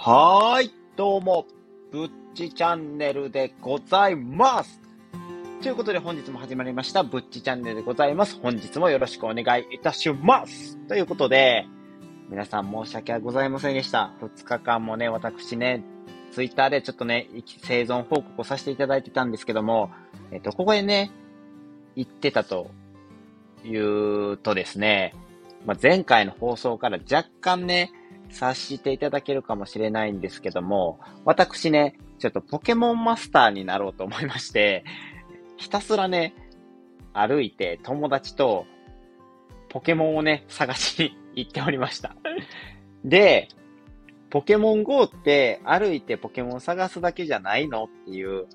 はーい、どうもぶっちチャンネルでございますということで、本日も始まりましたぶっちチャンネルでございます。本日もよろしくお願いいたしますということで、皆さん申し訳ございませんでした。2日間もね、私ね、ツイッターでちょっとね、生存報告をさせていただいてたんですけども、ここでね言ってたというとですね、前回の放送から若干ねさせていただけるかもしれないんですけども、私ね、ちょっとポケモンマスターになろうと思いまして、ひたすらね、歩いて友達とポケモンをね、探しに行っておりました。で、ポケモン GO って歩いてポケモン探すだけじゃないのっていう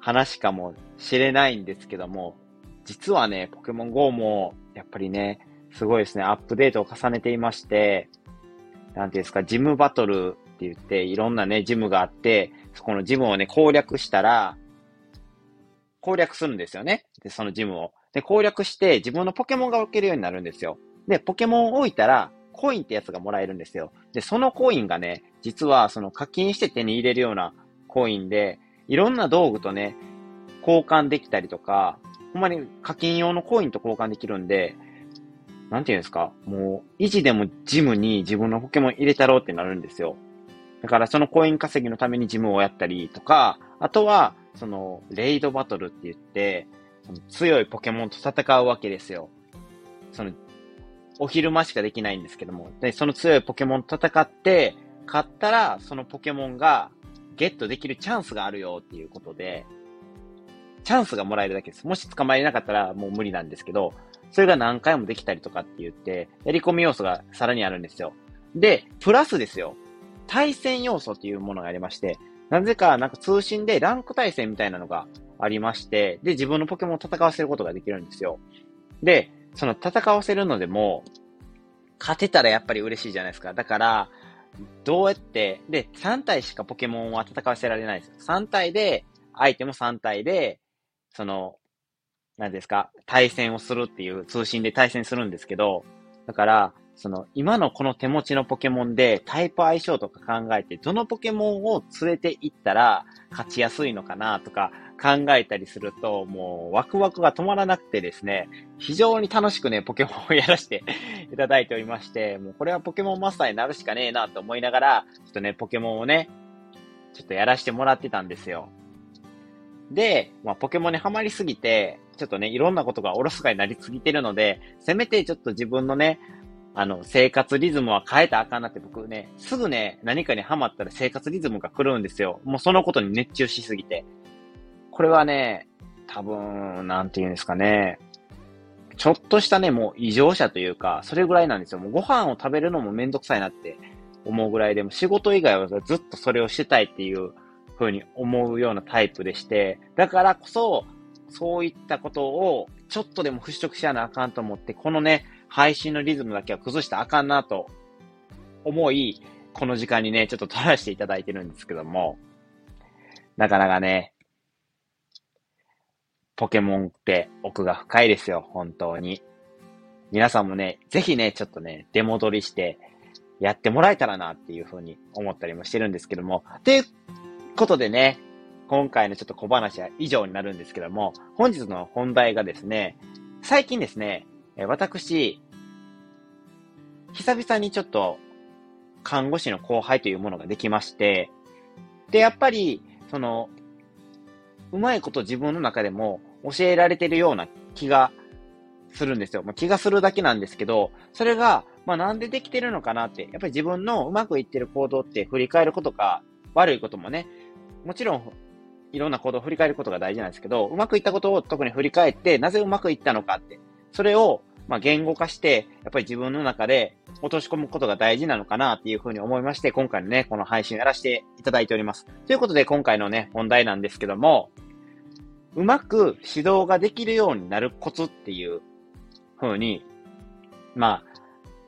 話かもしれないんですけども、実はね、ポケモン GO もやっぱりね、すごいですね、アップデートを重ねていまして、なんていうんですか、ジムバトルって言って、いろんなね、ジムがあって、そこのジムをね、攻略したら、攻略するんですよね。で、そのジムを。で、攻略して、自分のポケモンが置けるようになるんですよ。で、ポケモンを置いたら、コインってやつがもらえるんですよ。で、そのコインがね、実は、その課金して手に入れるようなコインで、いろんな道具とね、交換できたりとか、ほんまに課金用のコインと交換できるんで、なんていうんですか、もう、維持でもジムに自分のポケモン入れたろうってなるんですよ。だからそのコイン稼ぎのためにジムをやったりとか、あとは、その、レイドバトルって言って、その強いポケモンと戦うわけですよ。その、お昼間しかできないんですけども、で、その強いポケモンと戦って、勝ったら、そのポケモンがゲットできるチャンスがあるよっていうことで、チャンスがもらえるだけです。もし捕まえなかったらもう無理なんですけど、それが何回もできたりとかって言って、やり込み要素がさらにあるんですよ。で、プラスですよ。対戦要素っていうものがありまして、なぜかなんか通信でランク対戦みたいなのがありまして、で、自分のポケモンを戦わせることができるんですよ。で、その戦わせるのでも、勝てたらやっぱり嬉しいじゃないですか。だから、どうやって、で、3体しかポケモンは戦わせられないんですよ。3体で、相手も3体で、その、なんですか、対戦をするっていう、通信で対戦するんですけど、だから、その、今のこの手持ちのポケモンでタイプ相性とか考えて、どのポケモンを連れて行ったら勝ちやすいのかなとか考えたりすると、もうワクワクが止まらなくてですね、非常に楽しくね、ポケモンをやらせていただいておりまして、もうこれはポケモンマスターになるしかねえなと思いながら、ちょっとね、ポケモンをね、ちょっとやらせてもらってたんですよ。で、ポケモンにハマりすぎて、ちょっとね、いろんなことがおろそかになりすぎてるので、せめてちょっと自分のね、生活リズムは変えたらあかんなって、僕ね、すぐね、何かにハマったら生活リズムが狂うんですよ。もうそのことに熱中しすぎて。これはね、多分、なんて言うんですかね、ちょっとしたね、もう異常者というか、それぐらいなんですよ。もうご飯を食べるのもめんどくさいなって思うぐらいで、も仕事以外はずっとそれをしてたいっていう、ふうに思うようなタイプでして、だからこそ、そういったことをちょっとでも払拭しやなあかんと思って、このね、配信のリズムだけは崩したらあかんなと思い、この時間にね、ちょっと撮らせていただいてるんですけども、なかなかね、ポケモンって奥が深いですよ、本当に。皆さんもね、ぜひね、ちょっとね、出戻りしてやってもらえたらなっていうふうに思ったりもしてるんですけども、で、ことでね、今回のちょっと小話は以上になるんですけども、本日の本題がですね、最近ですね、私、久々にちょっと看護師の後輩というものができまして、で、やっぱり、その、うまいこと自分の中でも教えられてるような気がするんですよ。気がするだけなんですけど、それが、なんでできてるのかなって、やっぱり自分のうまくいってる行動って振り返ることか、悪いこともね、もちろんいろんな行動を振り返ることが大事なんですけど、うまくいったことを特に振り返って、なぜうまくいったのかって、それを言語化して、やっぱり自分の中で落とし込むことが大事なのかなっていうふうに思いまして、今回のね、この配信やらせていただいております。ということで、今回のね、本題なんですけども、うまく指導ができるようになるコツっていうふうに、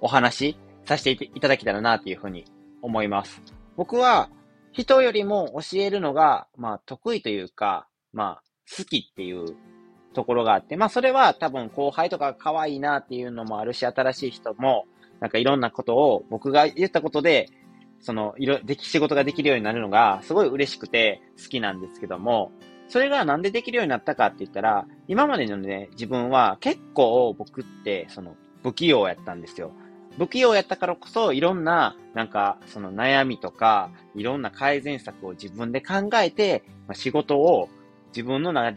お話しさせていただけたらなっていうふうに思います。僕は、人よりも教えるのが、得意というか、好きっていうところがあって、それは多分後輩とか可愛いなっていうのもあるし、新しい人も、なんかいろんなことを僕が言ったことで、仕事ができるようになるのがすごい嬉しくて好きなんですけども、それがなんでできるようになったかって言ったら、今までのね、自分は結構僕って不器用やったんですよ。不器用やったからこそ、いろんな悩みとかいろんな改善策を自分で考えて、仕事を自分な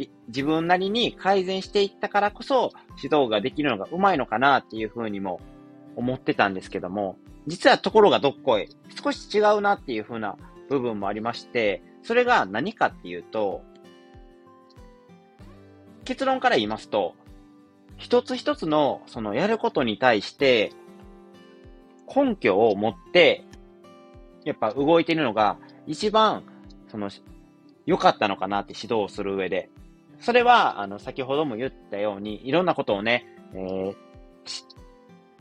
りに改善していったからこそ指導ができるのがうまいのかなっていうふうにも思ってたんですけども、実はところがどっこい少し違うなっていうふうな部分もありまして、それが何かっていうと、結論から言いますと、一つ一つのやることに対して根拠を持ってやっぱ動いているのが一番良かったのかなって指導をする上で、それは先ほども言ったようにいろんなことをね、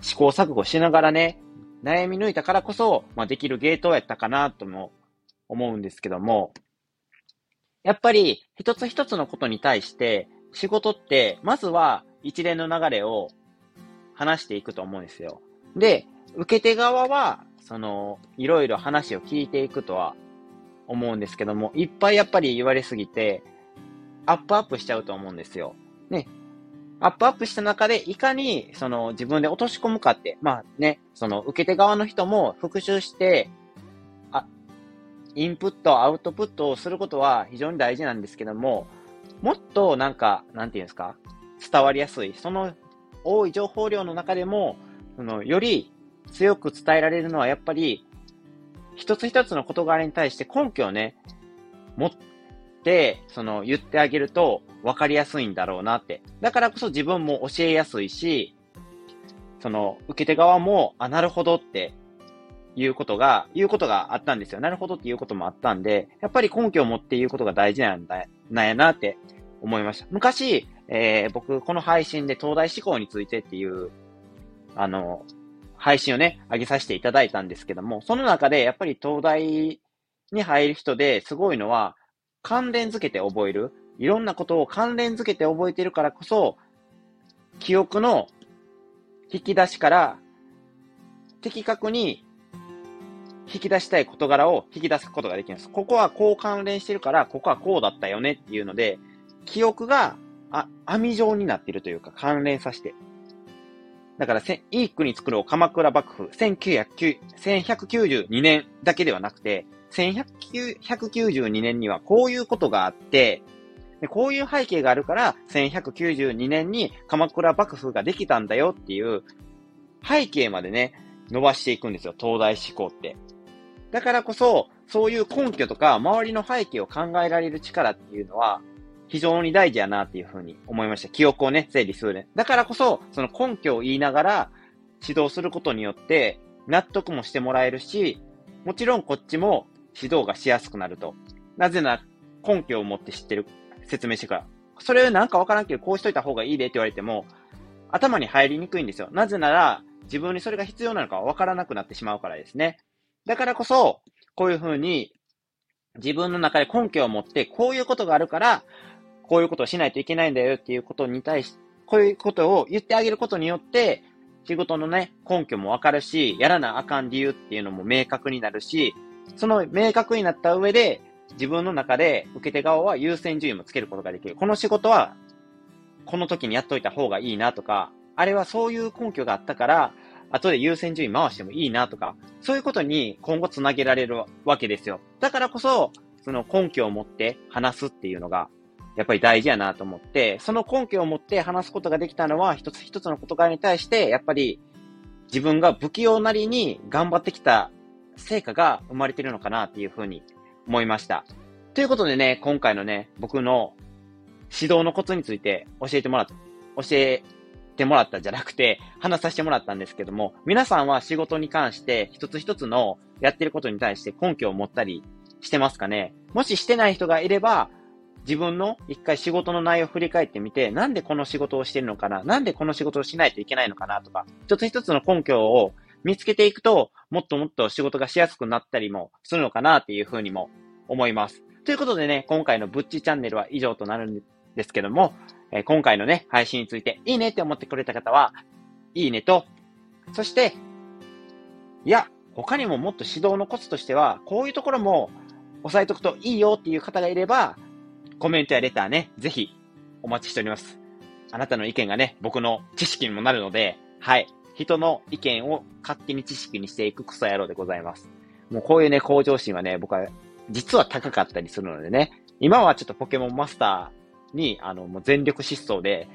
試行錯誤しながらね、悩み抜いたからこそ、できる芸当やったかなとも思うんですけども、やっぱり一つ一つのことに対して仕事ってまずは一連の流れを話していくと思うんですよ。で、受け手側はいろいろ話を聞いていくとは思うんですけども、いっぱいやっぱり言われすぎてアップしちゃうと思うんですよ。ね、アップした中でいかに自分で落とし込むかって、受け手側の人も復習してインプット、アウトプットをすることは非常に大事なんですけども、もっとなんていうんですか、伝わりやすい、その多い情報量の中でも、より強く伝えられるのはやっぱり、一つ一つの事柄に対して根拠をね、持って、言ってあげると分かりやすいんだろうなって。だからこそ自分も教えやすいし、受け手側も、なるほどって、言うことがあったんですよ。なるほどっていうこともあったんで、やっぱり根拠を持って言うことが大事なんやなって思いました。昔、僕、この配信で東大志向についてっていう、配信をね、上げさせていただいたんですけども、その中でやっぱり東大に入る人ですごいのは、関連づけて覚える。いろんなことを関連づけて覚えてるからこそ、記憶の引き出しから的確に引き出したい事柄を引き出すことができます。ここはこう関連してるから、ここはこうだったよねっていうので、記憶が網状になっているというか、関連させて。だから、いい国作ろう鎌倉幕府、1192年だけではなくて、1192年にはこういうことがあって、でこういう背景があるから、1192年に鎌倉幕府ができたんだよっていう背景までね、伸ばしていくんですよ、東大志向って。だからこそ、そういう根拠とか、周りの背景を考えられる力っていうのは、非常に大事やなっていうふうに思いました。記憶をね、整理するね。だからこそ、その根拠を言いながら、指導することによって、納得もしてもらえるし、もちろんこっちも指導がしやすくなると。なぜなら、根拠を持って知ってる、説明してから。それなんかわからんけど、こうしといた方がいいでって言われても、頭に入りにくいんですよ。なぜなら、自分にそれが必要なのか分からなくなってしまうからですね。だからこそ、こういうふうに自分の中で根拠を持って、こういうことがあるから、こういうことをしないといけないんだよっていうことに対して、こういうことを言ってあげることによって、仕事のね、根拠も分かるし、やらなあかん理由っていうのも明確になるし、その明確になった上で、自分の中で受け手側は優先順位もつけることができる。この仕事は、この時にやっといた方がいいなとか、あれはそういう根拠があったから、後で優先順位回してもいいなとか、そういうことに今後つなげられるわけですよ。だからこそ、その根拠を持って話すっていうのが、やっぱり大事やなと思って、その根拠を持って話すことができたのは、一つ一つの事柄に対して、やっぱり自分が不器用なりに頑張ってきた成果が生まれてるのかなっていうふうに思いました。ということでね、今回のね、僕の指導のコツについて話させてもらったんですけども、皆さんは仕事に関して一つ一つのやってることに対して根拠を持ったりしてますかね。もししてない人がいれば、自分の一回仕事の内容を振り返ってみて、なんでこの仕事をしてるのかな、なんでこの仕事をしないといけないのかなとか、一つ一つの根拠を見つけていくと、もっともっと仕事がしやすくなったりもするのかなっていうふうにも思います。ということでね、今回のぶっちチャンネルは以上となるんですけども、今回のね、配信についていいねって思ってくれた方は、いいねと、そして、いや、他にももっと指導のコツとしては、こういうところも押さえとくといいよっていう方がいれば、コメントやレターね、ぜひお待ちしております。あなたの意見がね、僕の知識にもなるので、はい。人の意見を勝手に知識にしていくクソ野郎でございます。もうこういうね、向上心はね、僕は実は高かったりするのでね、今はちょっとポケモンマスターに、もう全力疾走で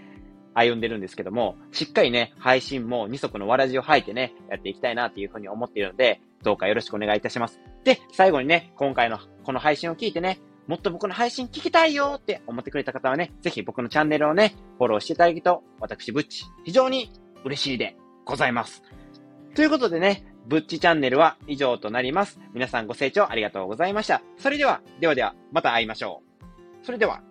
歩んでるんですけども、しっかりね、配信も二足のわらじを履いてね、やっていきたいなっていうふうに思っているので、どうかよろしくお願いいたします。で、最後にね、今回のこの配信を聞いてね、もっと僕の配信聞きたいよって思ってくれた方はね、ぜひ僕のチャンネルをね、フォローしていただけると、私、ぶっち、非常に嬉しいでございます。ということでね、ぶっちチャンネルは以上となります。皆さんご清聴ありがとうございました。それでは、また会いましょう。それでは。